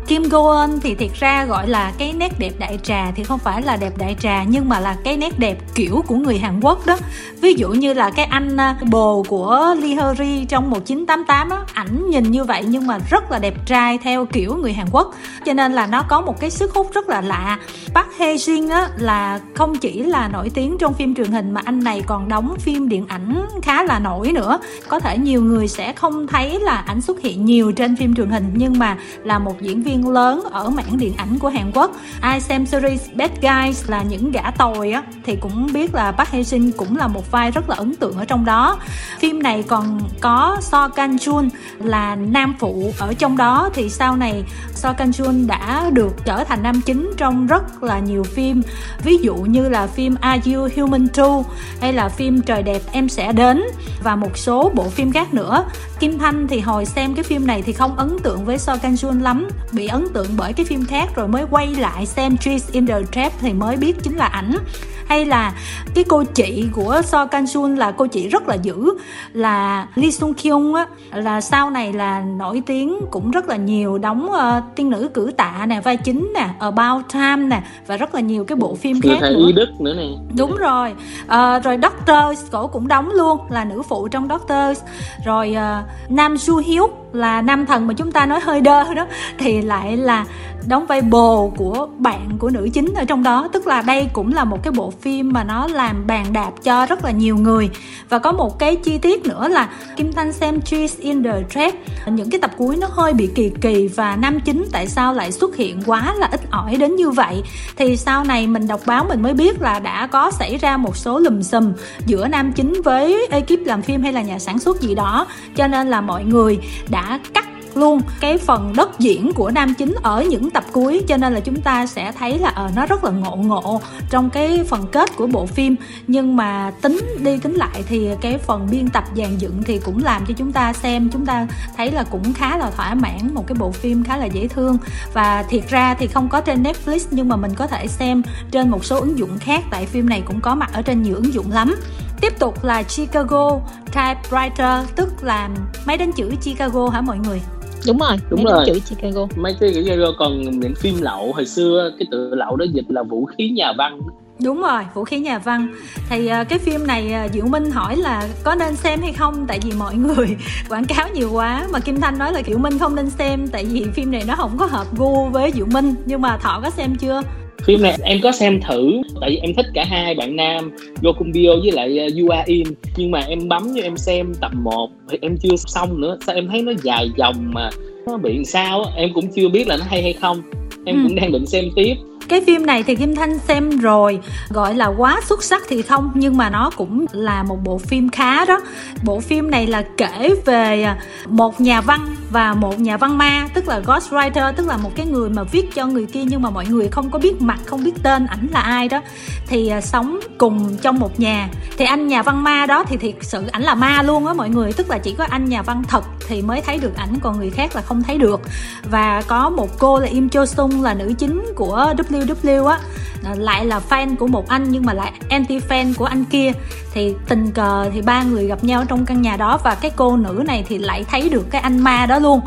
Kim Go Eun thì thiệt ra gọi là cái nét đẹp đại trà thì không phải là đẹp đại trà, nhưng mà là cái nét đẹp kiểu của người Hàn Quốc đó. Ví dụ như là cái anh bồ của Lee Hori trong 1988 á, ảnh nhìn như vậy nhưng mà rất là đẹp trai theo kiểu người Hàn Quốc, cho nên là nó có một cái sức hút rất là lạ. Park Hye Jin á, là không chỉ là nổi tiếng trong phim truyền hình mà anh này còn đóng phim điện ảnh khá là nổi nữa. Có thể nhiều người sẽ không thấy là ảnh xuất hiện nhiều trên phim truyền hình, nhưng mà là một diễn viên lớn ở mảng điện ảnh của Hàn Quốc. Ai xem series Bad Guys là những gã tồi á, thì cũng biết là Park Hae Jin cũng là một vai rất là ấn tượng ở trong đó. Phim này còn có Seo Kang Joon là nam phụ ở trong đó, thì sau này Seo Kang Joon đã được trở thành nam chính trong rất là nhiều phim, ví dụ như là phim Are You Human Too hay là phim Trời Đẹp Em Sẽ Đến và một số bộ phim khác nữa. Kim Thanh thì hồi xem cái phim này thì không ấn tượng với Seo Kang Joon lắm, bị ấn tượng bởi cái phim khác, rồi mới quay lại xem Cheese in the Trap thì mới biết chính là ảnh. Hay là cái cô chị của Seo Kang Joon là cô chị rất là dữ, là Lee Sung Kyung á, là sau này là nổi tiếng cũng rất là nhiều, đóng Tiên Nữ Cử Tạ nè, vai chính nè, About Time nè, và rất là nhiều cái bộ phim khác nữa. Y Đức nữa nè. Đúng rồi. Rồi Doctors cổ cũng đóng luôn, là nữ phụ trong Doctors. Rồi Nam Su Hiếu là nam thần mà chúng ta nói hơi đơ đó, thì lại là đóng vai bồ của bạn của nữ chính ở trong đó. Tức là đây cũng là một cái bộ phim mà nó làm bàn đạp cho rất là nhiều người. Và có một cái chi tiết nữa là Kim Thanh xem Cheese in the Trap, những cái tập cuối nó hơi bị kỳ kỳ, và nam chính tại sao lại xuất hiện quá là ít ỏi đến như vậy. Thì sau này mình đọc báo mình mới biết là đã có xảy ra một số lùm xùm giữa nam chính với ekip làm phim hay là nhà sản xuất gì đó, cho nên là mọi người đã cắt luôn cái phần đất diễn của nam chính ở những tập cuối, cho nên là chúng ta sẽ thấy là nó rất là ngộ trong cái phần kết của bộ phim. Nhưng mà tính lại thì cái phần biên tập dàn dựng thì cũng làm cho chúng ta xem, chúng ta thấy là cũng khá là thỏa mãn, một cái bộ phim khá là dễ thương. Và thiệt ra thì không có trên Netflix, nhưng mà mình có thể xem trên một số ứng dụng khác, tại phim này cũng có mặt ở trên nhiều ứng dụng lắm. Tiếp tục là Chicago Typewriter, tức là máy đánh chữ Chicago hả mọi người? Đúng rồi. Chữ Chicago. Máy đánh chữ Chicago, còn những phim lậu hồi xưa cái tựa lậu đó dịch là Vũ Khí Nhà Văn. Đúng rồi, Vũ Khí Nhà Văn. Thì cái phim này Diệu Minh hỏi là có nên xem hay không, tại vì mọi người quảng cáo nhiều quá, mà Kim Thanh nói là Diệu Minh không nên xem tại vì phim này nó không có hợp gu với Diệu Minh. Nhưng mà Thọ có xem chưa? Phim này em có xem thử, tại vì em thích cả hai bạn nam Go Gumiho với lại Yua In, nhưng mà em bấm như em xem tập 1 thì em chưa xong nữa. Sao em thấy nó dài dòng mà nó bị sao á, em cũng chưa biết là nó hay hay không. Em cũng đang định xem tiếp. Cái phim này thì Kim Thanh xem rồi, gọi là quá xuất sắc thì không, nhưng mà nó cũng là một bộ phim khá đó. Bộ phim này là kể về một nhà văn và một nhà văn ma, tức là ghostwriter, tức là một cái người mà viết cho người kia nhưng mà mọi người không có biết mặt, không biết tên ảnh là ai đó, thì sống cùng trong một nhà. Thì anh nhà văn ma đó thì thiệt sự ảnh là ma luôn á mọi người, tức là chỉ có anh nhà văn thật thì mới thấy được ảnh, còn người khác là không thấy được. Và có một cô là Im Cho Sung là nữ chính của WW á, lại là fan của một anh nhưng mà lại anti fan của anh kia. Thì tình cờ thì ba người gặp nhau trong căn nhà đó, và cái cô nữ này thì lại thấy được cái anh ma đó luôn.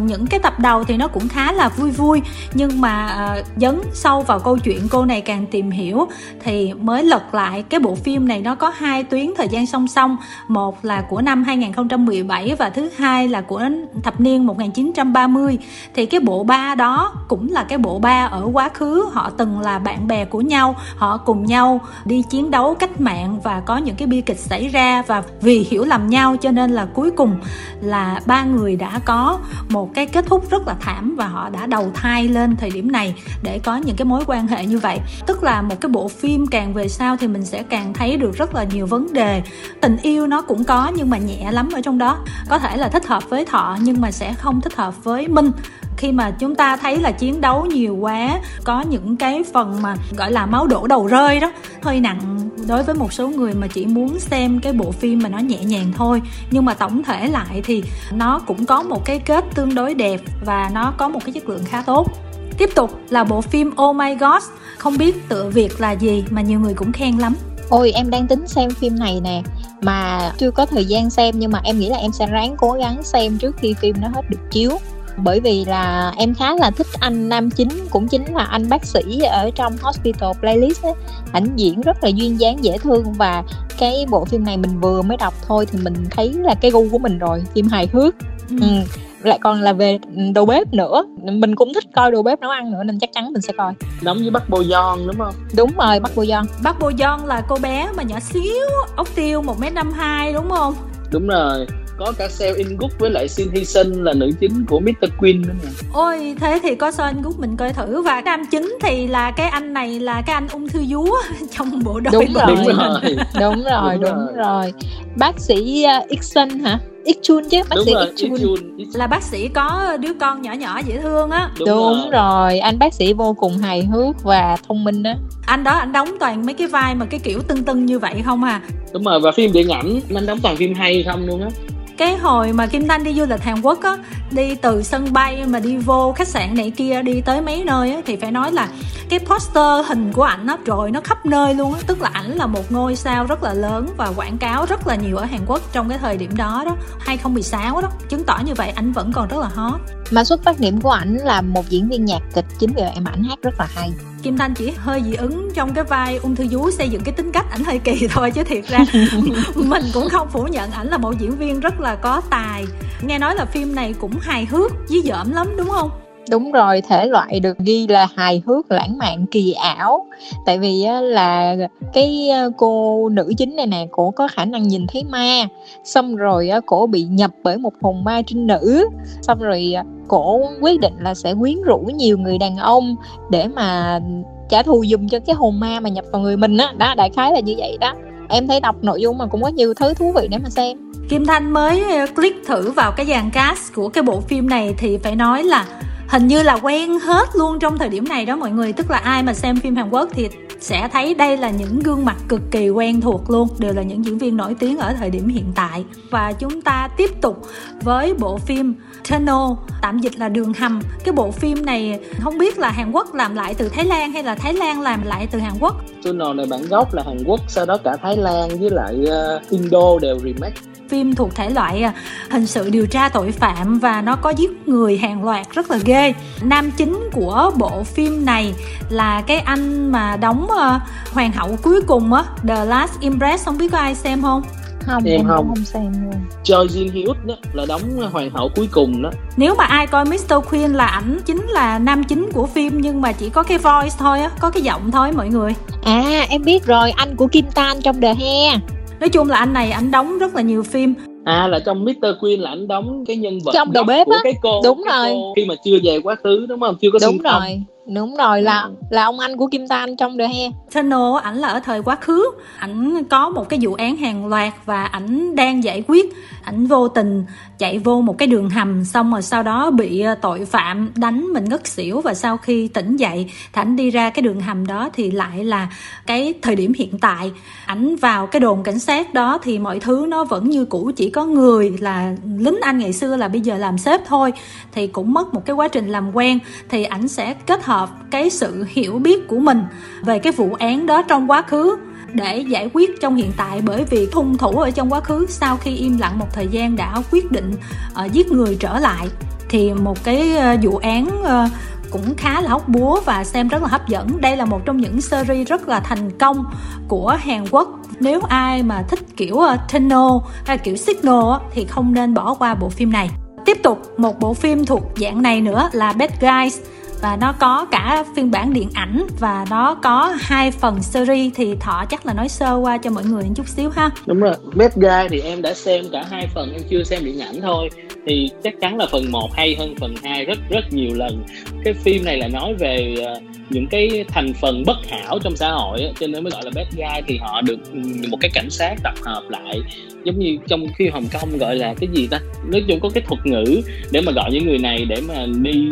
Những cái tập đầu thì nó cũng khá là vui, nhưng mà dấn sâu vào câu chuyện, cô này càng tìm hiểu thì mới lật lại. Cái bộ phim này nó có hai tuyến thời gian song song, một là của năm 2017 và thứ hai là của thập niên 1930. Thì cái bộ ba đó cũng là cái bộ ba ở quá khứ, họ từng là bạn bè của nhau, họ cùng nhau đi chiến đấu cách mạng và có những cái bi kịch xảy ra, và vì hiểu lầm nhau cho nên là cuối cùng là ba người đã có một cái kết thúc rất là thảm, và họ đã đầu thai lên thời điểm này để có những cái mối quan hệ như vậy. Tức là một cái bộ phim càng về sau thì mình sẽ càng thấy được rất là nhiều vấn đề. Tình yêu nó cũng có nhưng mà nhẹ lắm ở trong đó, có thể là thích hợp với Thọ nhưng mà sẽ không thích hợp với Minh. Khi mà chúng ta thấy là chiến đấu nhiều quá, có những cái phần mà gọi là máu đổ đầu rơi đó, hơi nặng đối với một số người mà chỉ muốn xem cái bộ phim mà nó nhẹ nhàng thôi. Nhưng mà tổng thể lại thì nó cũng có một cái kết tương đối đẹp và nó có một cái chất lượng khá tốt. Tiếp tục là bộ phim Oh My God, không biết tựa Việt là gì mà nhiều người cũng khen lắm. Ôi, em đang tính xem phim này nè mà chưa có thời gian xem, nhưng mà em nghĩ là em sẽ ráng cố gắng xem trước khi phim nó hết được chiếu. Bởi vì là em khá là thích anh nam chính, cũng chính là anh bác sĩ ở trong Hospital Playlist ấy. Ảnh diễn rất là duyên dáng dễ thương, và cái bộ phim này mình vừa mới đọc thôi thì mình thấy là cái gu của mình rồi, phim hài hước. Lại còn là về đầu bếp nữa, mình cũng thích coi đầu bếp nấu ăn nữa nên chắc chắn mình sẽ coi. Đóng với Bắc Bojong đúng không? Đúng rồi, Bắc Bojong. Bắc Bojong là cô bé mà nhỏ xíu, ốc tiêu 1m52 đúng không? Đúng rồi. Có cả Seo In Gút với lại Shin Hee Sun là nữ chính của Mr Queen nữa nè. Ôi, thế thì có Seo In Gút mình coi thử. Và nam chính thì là cái anh này, là cái anh ung thư vú trong bộ đôi. Đúng rồi. Bác sĩ Ixun hả? Ixun chứ, bác sĩ Ixun là bác sĩ có đứa con nhỏ nhỏ dễ thương á. Đúng rồi, anh bác sĩ vô cùng hài hước và thông minh á. Anh đó, anh đóng toàn mấy cái vai mà cái kiểu tưng tưng như vậy không à? Đúng rồi, và phim điện ảnh, anh đóng toàn phim hay không luôn á. Cái hồi mà Kim Thanh đi du lịch Hàn Quốc á, đi từ sân bay mà đi vô khách sạn này kia, đi tới mấy nơi á, thì phải nói là cái poster hình của ảnh á, rồi nó khắp nơi luôn á. Tức là ảnh là một ngôi sao rất là lớn và quảng cáo rất là nhiều ở Hàn Quốc trong cái thời điểm đó đó, 2016 đó. Chứng tỏ như vậy ảnh vẫn còn rất là hot. Mà xuất phát điểm của ảnh là một diễn viên nhạc kịch, chính vì em ảnh hát rất là hay. Kim Thanh chỉ hơi dị ứng trong cái vai ung thư vú, xây dựng cái tính cách ảnh hơi kỳ thôi, chứ thiệt ra mình cũng không phủ nhận ảnh là một diễn viên rất là có tài. Nghe nói là phim này cũng hài hước dí dỏm lắm đúng không? Đúng rồi, thể loại được ghi là hài hước, lãng mạn, kỳ ảo. Tại vì là cái cô nữ chính này nè, cổ có khả năng nhìn thấy ma, xong rồi cổ bị nhập bởi một hồn ma trinh nữ, xong rồi cổ quyết định là sẽ quyến rũ nhiều người đàn ông để mà trả thù giùm cho cái hồn ma mà nhập vào người mình á. Đó, đại khái là như vậy đó. Em thấy đọc nội dung mà cũng có nhiều thứ thú vị để mà xem. Kim Thanh mới click thử vào cái dàn cast của cái bộ phim này thì phải nói là hình như là quen hết luôn trong thời điểm này đó mọi người. Tức là ai mà xem phim Hàn Quốc thì sẽ thấy đây là những gương mặt cực kỳ quen thuộc luôn, đều là những diễn viên nổi tiếng ở thời điểm hiện tại. Và chúng ta tiếp tục với bộ phim Tunnel, tạm dịch là đường hầm. Cái bộ phim này không biết là Hàn Quốc làm lại từ Thái Lan hay là Thái Lan làm lại từ Hàn Quốc. Tunnel này bản gốc là Hàn Quốc, sau đó cả Thái Lan với lại Indo đều remake. Phim thuộc thể loại hình sự điều tra tội phạm và nó có giết người hàng loạt rất là ghê. Nam chính của bộ phim này là cái anh mà đóng hoàng hậu cuối cùng á, The Last Empress, không biết có ai xem không? Không, em không xem luôn. Choi Jin Hyuk đó là đóng hoàng hậu cuối cùng đó. Nếu mà ai coi Mr Queen là ảnh chính là nam chính của phim, nhưng mà chỉ có cái voice thôi á, có cái giọng thôi mọi người. À, em biết rồi, anh của Kim Tan trong The Hair. Nói chung là anh này ảnh đóng rất là nhiều phim. À, là trong Mr Queen là ảnh đóng cái nhân vật trong đầu bếp của á. Cái cô, đúng cái rồi. Cô khi mà chưa về quá khứ đúng không? Chưa có xuyên không. Đúng rồi, là ông anh của Kim Tan trong The Hair. Tunnel ảnh là ở thời quá khứ, ảnh có một cái vụ án hàng loạt và ảnh đang giải quyết. Ảnh vô tình chạy vô một cái đường hầm, xong rồi sau đó bị tội phạm đánh mình ngất xỉu, và sau khi tỉnh dậy thì ảnh đi ra cái đường hầm đó thì lại là cái thời điểm hiện tại. Ảnh vào cái đồn cảnh sát đó thì mọi thứ nó vẫn như cũ, chỉ có người là lính Anh ngày xưa là bây giờ làm sếp thôi, thì cũng mất một cái quá trình làm quen. Thì ảnh sẽ kết hợp cái sự hiểu biết của mình về cái vụ án đó trong quá khứ để giải quyết trong hiện tại, bởi vì hung thủ ở trong quá khứ sau khi im lặng một thời gian đã quyết định giết người trở lại. Thì một cái vụ án cũng khá là hóc búa và xem rất là hấp dẫn. Đây là một trong những series rất là thành công của Hàn Quốc. Nếu ai mà thích kiểu Tunnel hay kiểu Signal thì không nên bỏ qua bộ phim này. Tiếp tục một bộ phim thuộc dạng này nữa là Bad Guys, và nó có cả phiên bản điện ảnh và nó có 2 phần series. Thì Thọ chắc là nói sơ qua cho mọi người một chút xíu ha. Đúng rồi, Bad Guy thì em đã xem cả 2 phần, em chưa xem điện ảnh thôi. Thì chắc chắn là phần 1 hay hơn phần 2 rất nhiều lần. Cái phim này là nói về những cái thành phần bất hảo trong xã hội ấy, cho nên mới gọi là Bad Guy. Thì họ được một cái cảnh sát tập hợp lại, giống như trong khi Hồng Kông gọi là cái gì ta, nói chung có cái thuật ngữ để mà gọi những người này để mà đi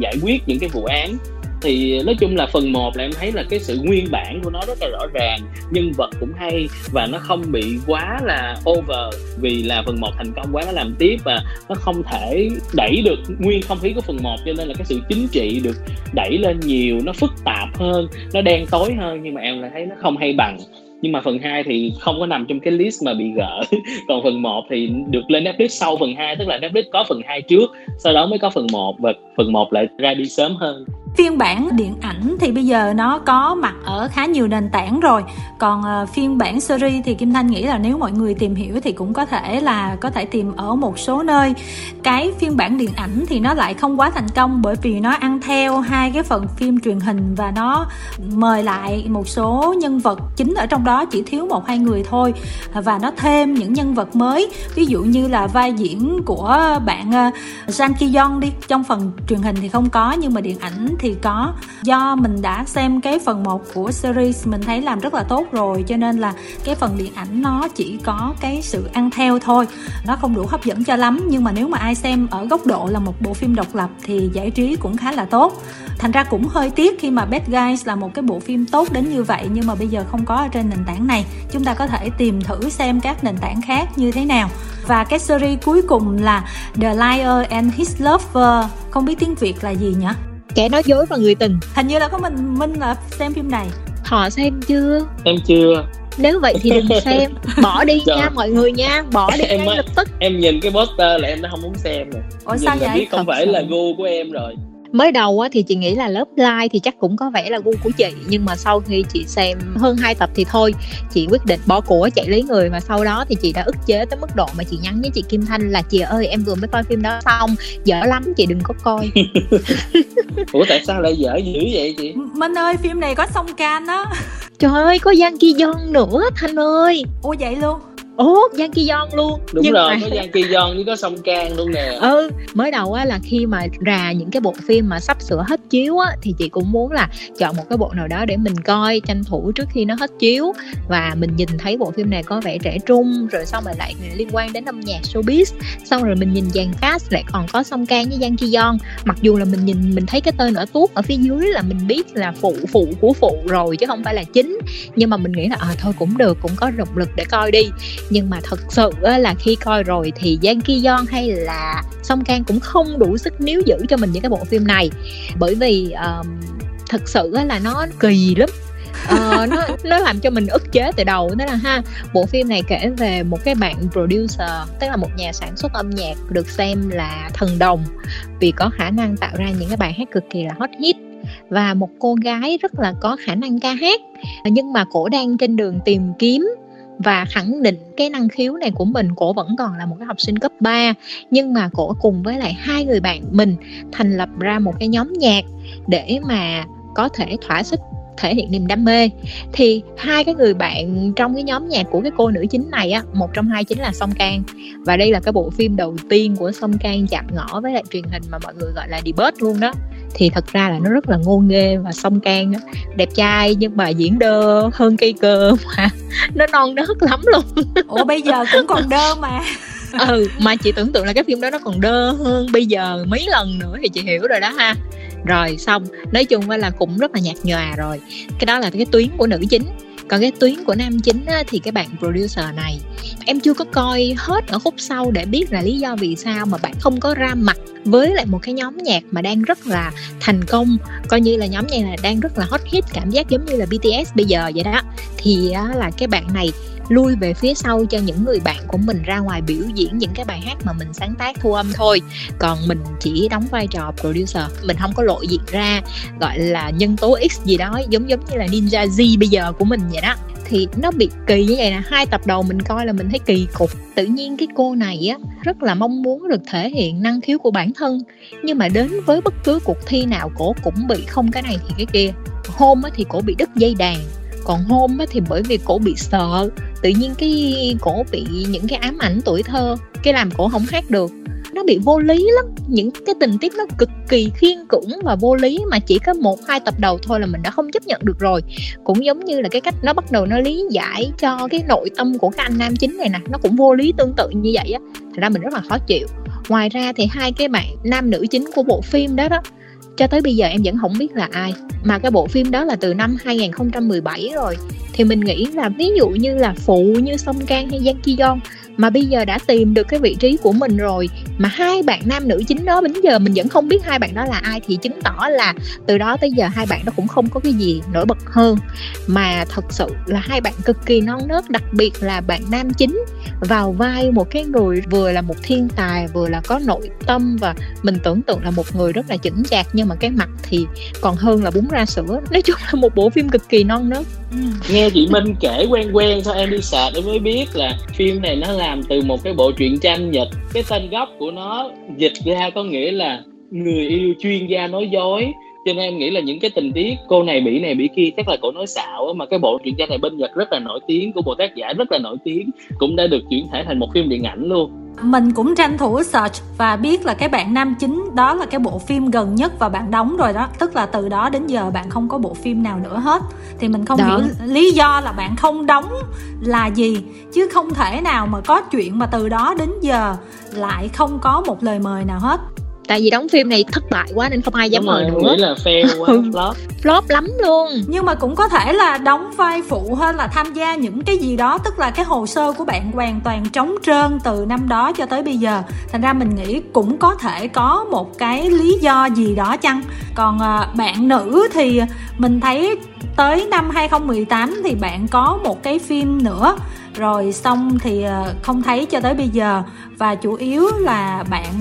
giải quyết những cái vụ án. Thì nói chung là phần 1 là em thấy là cái sự nguyên bản của nó rất là rõ ràng, nhân vật cũng hay và nó không bị quá là over, vì là phần 1 thành công quá nó làm tiếp và nó không thể đẩy được nguyên không khí của phần 1, cho nên là cái sự chính trị được đẩy lên nhiều, nó phức tạp hơn, nó đen tối hơn, nhưng mà em lại thấy nó không hay bằng. Nhưng mà phần 2 thì không có nằm trong cái list mà bị gỡ. Còn phần 1 thì được lên Netflix sau phần 2, tức là Netflix có phần 2 trước, sau đó mới có phần 1, và phần 1 lại ra đi sớm hơn. Phiên bản điện ảnh thì bây giờ nó có mặt ở khá nhiều nền tảng rồi. Còn phiên bản series thì Kim Thanh nghĩ là nếu mọi người tìm hiểu thì cũng có thể tìm ở một số nơi. Cái phiên bản điện ảnh thì nó lại không quá thành công, bởi vì nó ăn theo 2 cái phần phim truyền hình và nó mời lại một số nhân vật chính ở trong đó, chỉ thiếu 1-2 người thôi, và nó thêm những nhân vật mới. Ví dụ như là vai diễn của bạn Jang Ki-yong đi, trong phần truyền hình thì không có nhưng mà điện ảnh thì có. Do mình đã xem cái phần 1 của series mình thấy làm rất là tốt rồi, cho nên là cái phần điện ảnh nó chỉ có cái sự ăn theo thôi, nó không đủ hấp dẫn cho lắm. Nhưng mà nếu mà ai xem ở góc độ là một bộ phim độc lập thì giải trí cũng khá là tốt. Thành ra cũng hơi tiếc khi mà Bad Guys là một cái bộ phim tốt đến như vậy nhưng mà bây giờ không có ở trên nền tảng này. Chúng ta có thể tìm thử xem các nền tảng khác như thế nào. Và cái series cuối cùng là The Liar and His Lover, không biết tiếng Việt là gì nhỉ? Kẻ nói dối và người tình. Hình như là có mình là xem phim này. Thọ xem chưa? Em chưa. Nếu vậy thì đừng xem, bỏ đi nha mọi người nha, bỏ đi ngay lập tức. Em nhìn cái poster là em đã không muốn xem rồi. Ủa nhìn sao vậy? Biết không phải là gu của em rồi. Mới đầu thì chị nghĩ là lớp like thì chắc cũng có vẻ là gu của chị, nhưng mà sau khi chị xem hơn 2 tập thì thôi, chị quyết định bỏ của chạy lấy người. Mà sau đó thì chị đã ức chế tới mức độ mà chị nhắn với chị Kim Thanh là chị ơi em vừa mới coi phim đó xong, dở lắm chị đừng có coi. Ủa tại sao lại dở dữ vậy chị? Minh ơi phim này có Song Kang đó. Trời ơi có Jang Ki-yong nữa Thanh ơi. Ủa vậy luôn? Ủa, Jang Ki-yong luôn. Đúng nhưng rồi, có Jang Ki-yong với có Song Kang luôn nè. Ừ, mới đầu là khi mà ra những cái bộ phim mà sắp sửa hết chiếu thì chị cũng muốn là chọn một cái bộ nào đó để mình coi, tranh thủ trước khi nó hết chiếu. Và mình nhìn thấy bộ phim này có vẻ trẻ trung, rồi sau mà lại liên quan đến âm nhạc showbiz. Xong rồi mình nhìn dàn cast lại còn có Song Kang với Jang Ki-yong. Mặc dù là mình nhìn, mình thấy cái tên ở tuốt ở phía dưới là mình biết là phụ của phụ rồi chứ không phải là chính. Nhưng mà mình nghĩ là thôi cũng được, cũng có động lực để coi đi. Nhưng mà thật sự là khi coi rồi thì Jang Ki-yong hay là Song Kang cũng không đủ sức níu giữ cho mình những cái bộ phim này. Bởi vì thật sự là nó kỳ lắm. Nó làm cho mình ức chế từ đầu. Đó là bộ phim này kể về một cái bạn producer, tức là một nhà sản xuất âm nhạc được xem là thần đồng vì có khả năng tạo ra những cái bài hát cực kỳ là hot hit, và một cô gái rất là có khả năng ca hát. Nhưng mà cổ đang trên đường tìm kiếm và khẳng định cái năng khiếu này của mình. Cổ vẫn còn là một cái học sinh cấp 3, nhưng mà cổ cùng với lại 2 người bạn mình thành lập ra một cái nhóm nhạc để mà có thể thỏa sức thể hiện niềm đam mê. Thì 2 người bạn trong cái nhóm nhạc của cái cô nữ chính này một trong 2 chính là Song Kang. Và đây là cái bộ phim đầu tiên của Song Kang chạm ngõ với lại truyền hình mà mọi người gọi là debut luôn đó. Thì thật ra là nó rất là ngô nghê. Và Song Kang đẹp trai nhưng mà diễn đơ hơn cây cơ mà. Nó non nớt lắm luôn. Ủa bây giờ cũng còn đơ mà. Mà chị tưởng tượng là cái phim đó nó còn đơ hơn bây giờ mấy lần nữa thì chị hiểu rồi đó ha. Rồi xong, nói chung là cũng rất là nhạt nhòa rồi. Cái đó là cái tuyến của nữ chính. Còn cái tuyến của nam chính á, thì cái bạn producer này em chưa có coi hết ở khúc sau để biết là lý do vì sao mà bạn không có ra mặt với lại một cái nhóm nhạc mà đang rất là thành công, coi như là nhóm nhạc là đang rất là hot hit, cảm giác giống như là BTS bây giờ vậy đó. Thì á, là cái bạn này lui về phía sau cho những người bạn của mình ra ngoài biểu diễn những cái bài hát mà mình sáng tác thu âm thôi, còn mình chỉ đóng vai trò producer, mình không có lộ diện ra, gọi là nhân tố X gì đó, giống như là Ninja Z bây giờ của mình vậy đó. Thì nó bị kỳ như vậy nè, 2 tập đầu mình coi là mình thấy kỳ cục. Tự nhiên cái cô này á rất là mong muốn được thể hiện năng khiếu của bản thân, nhưng mà đến với bất cứ cuộc thi nào cổ cũng bị không cái này thì cái kia. Hôm á thì cổ bị đứt dây đàn, còn hôm á thì bởi vì cổ bị sợ, tự nhiên cái cổ bị những cái ám ảnh tuổi thơ, cái làm cổ không hát được. Nó bị vô lý lắm, những cái tình tiết nó cực kỳ khiên cưỡng và vô lý, mà chỉ có 1-2 tập đầu thôi là mình đã không chấp nhận được rồi. Cũng giống như là cái cách nó bắt đầu nó lý giải cho cái nội tâm của cái anh nam chính này nè, nó cũng vô lý tương tự như vậy á, thành ra mình rất là khó chịu. Ngoài ra thì 2 cái bạn nam nữ chính của bộ phim đó đó, cho tới bây giờ em vẫn không biết là ai. Mà cái bộ phim đó là từ năm 2017 rồi, thì mình nghĩ là ví dụ như là phụ như Song Kang hay Jang Ki-yong mà bây giờ đã tìm được cái vị trí của mình rồi, mà 2 bạn nam nữ chính đó đến giờ mình vẫn không biết 2 bạn đó là ai, thì chứng tỏ là từ đó tới giờ 2 bạn đó cũng không có cái gì nổi bật hơn. Mà thật sự là 2 bạn cực kỳ non nớt, đặc biệt là bạn nam chính vào vai một cái người vừa là một thiên tài, vừa là có nội tâm, và mình tưởng tượng là một người rất là chững chạc, nhưng mà cái mặt thì còn hơn là bún ra sữa. Nói chung là một bộ phim cực kỳ non nớt. Nghe chị Minh kể quen thôi, em đi sạc em mới biết là phim này nó làm từ một cái bộ truyện tranh Nhật. Cái tên gốc của nó dịch ra có nghĩa là người yêu chuyên gia nói dối, cho nên em nghĩ là những cái tình tiết cô này bị kia chắc là cổ nói xạo á. Mà cái bộ truyện tranh này bên Nhật rất là nổi tiếng, của bộ tác giả rất là nổi tiếng, cũng đã được chuyển thể thành một phim điện ảnh luôn. Mình cũng tranh thủ search và biết là cái bạn nam chính đó là cái bộ phim gần nhất và bạn đóng rồi đó, tức là từ đó đến giờ bạn không có bộ phim nào nữa hết. Thì mình không hiểu lý do là bạn không đóng là gì, chứ không thể nào mà có chuyện mà từ đó đến giờ lại không có một lời mời nào hết. Tại vì đóng phim này thất bại quá nên không ai dám mời nữa. Nghĩ là fail quá, flop. Flop lắm luôn. Nhưng mà cũng có thể là đóng vai phụ hơn là tham gia những cái gì đó, tức là cái hồ sơ của bạn hoàn toàn trống trơn từ năm đó cho tới bây giờ. Thành ra mình nghĩ cũng có thể có một cái lý do gì đó chăng. Còn bạn nữ thì mình thấy tới năm 2018 thì bạn có một cái phim nữa, rồi xong thì không thấy cho tới bây giờ. Và chủ yếu là bạn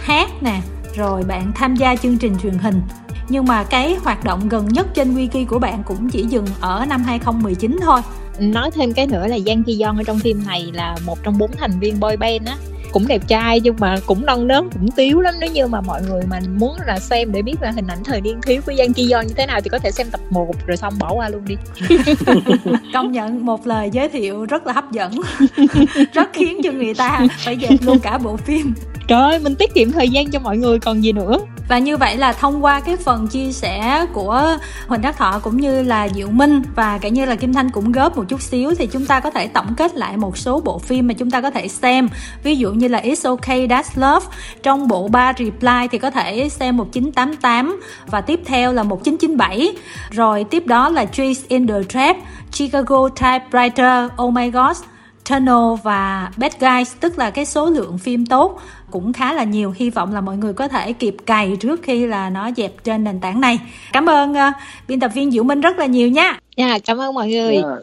hát nè, rồi bạn tham gia chương trình truyền hình. Nhưng mà cái hoạt động gần nhất trên wiki của bạn cũng chỉ dừng ở năm 2019 thôi. Nói thêm cái nữa là Jang Ki-yong ở trong phim này là một trong 4 thành viên boy band á, cũng đẹp trai nhưng mà cũng non nớt, cũng tiếu lắm. Nếu như mà mọi người mà muốn là xem để biết là hình ảnh thời niên thiếu của Jang Ki-yong như thế nào thì có thể xem tập 1 rồi xong bỏ qua luôn đi. Công nhận một lời giới thiệu rất là hấp dẫn, rất khiến cho người ta phải dẹp luôn cả bộ phim. Trời ơi, mình tiết kiệm thời gian cho mọi người còn gì nữa. Và như vậy là thông qua cái phần chia sẻ của Huỳnh Đắc Thọ cũng như là Diệu Minh và cả như là Kim Thanh cũng góp một chút xíu, thì chúng ta có thể tổng kết lại một số bộ phim mà chúng ta có thể xem. Ví dụ như là It's Okay That's Love, trong bộ 3 Reply thì có thể xem 1988 và tiếp theo là 1997, rồi tiếp đó là Cheese in the Trap, Chicago Typewriter, Oh My God, Tunnel và Bad Guys, tức là cái số lượng phim tốt cũng khá là nhiều. Hy vọng là mọi người có thể kịp cày trước khi là nó dẹp trên nền tảng này. Cảm ơn biên tập viên Diệu Minh rất là nhiều nha. Cảm ơn mọi người.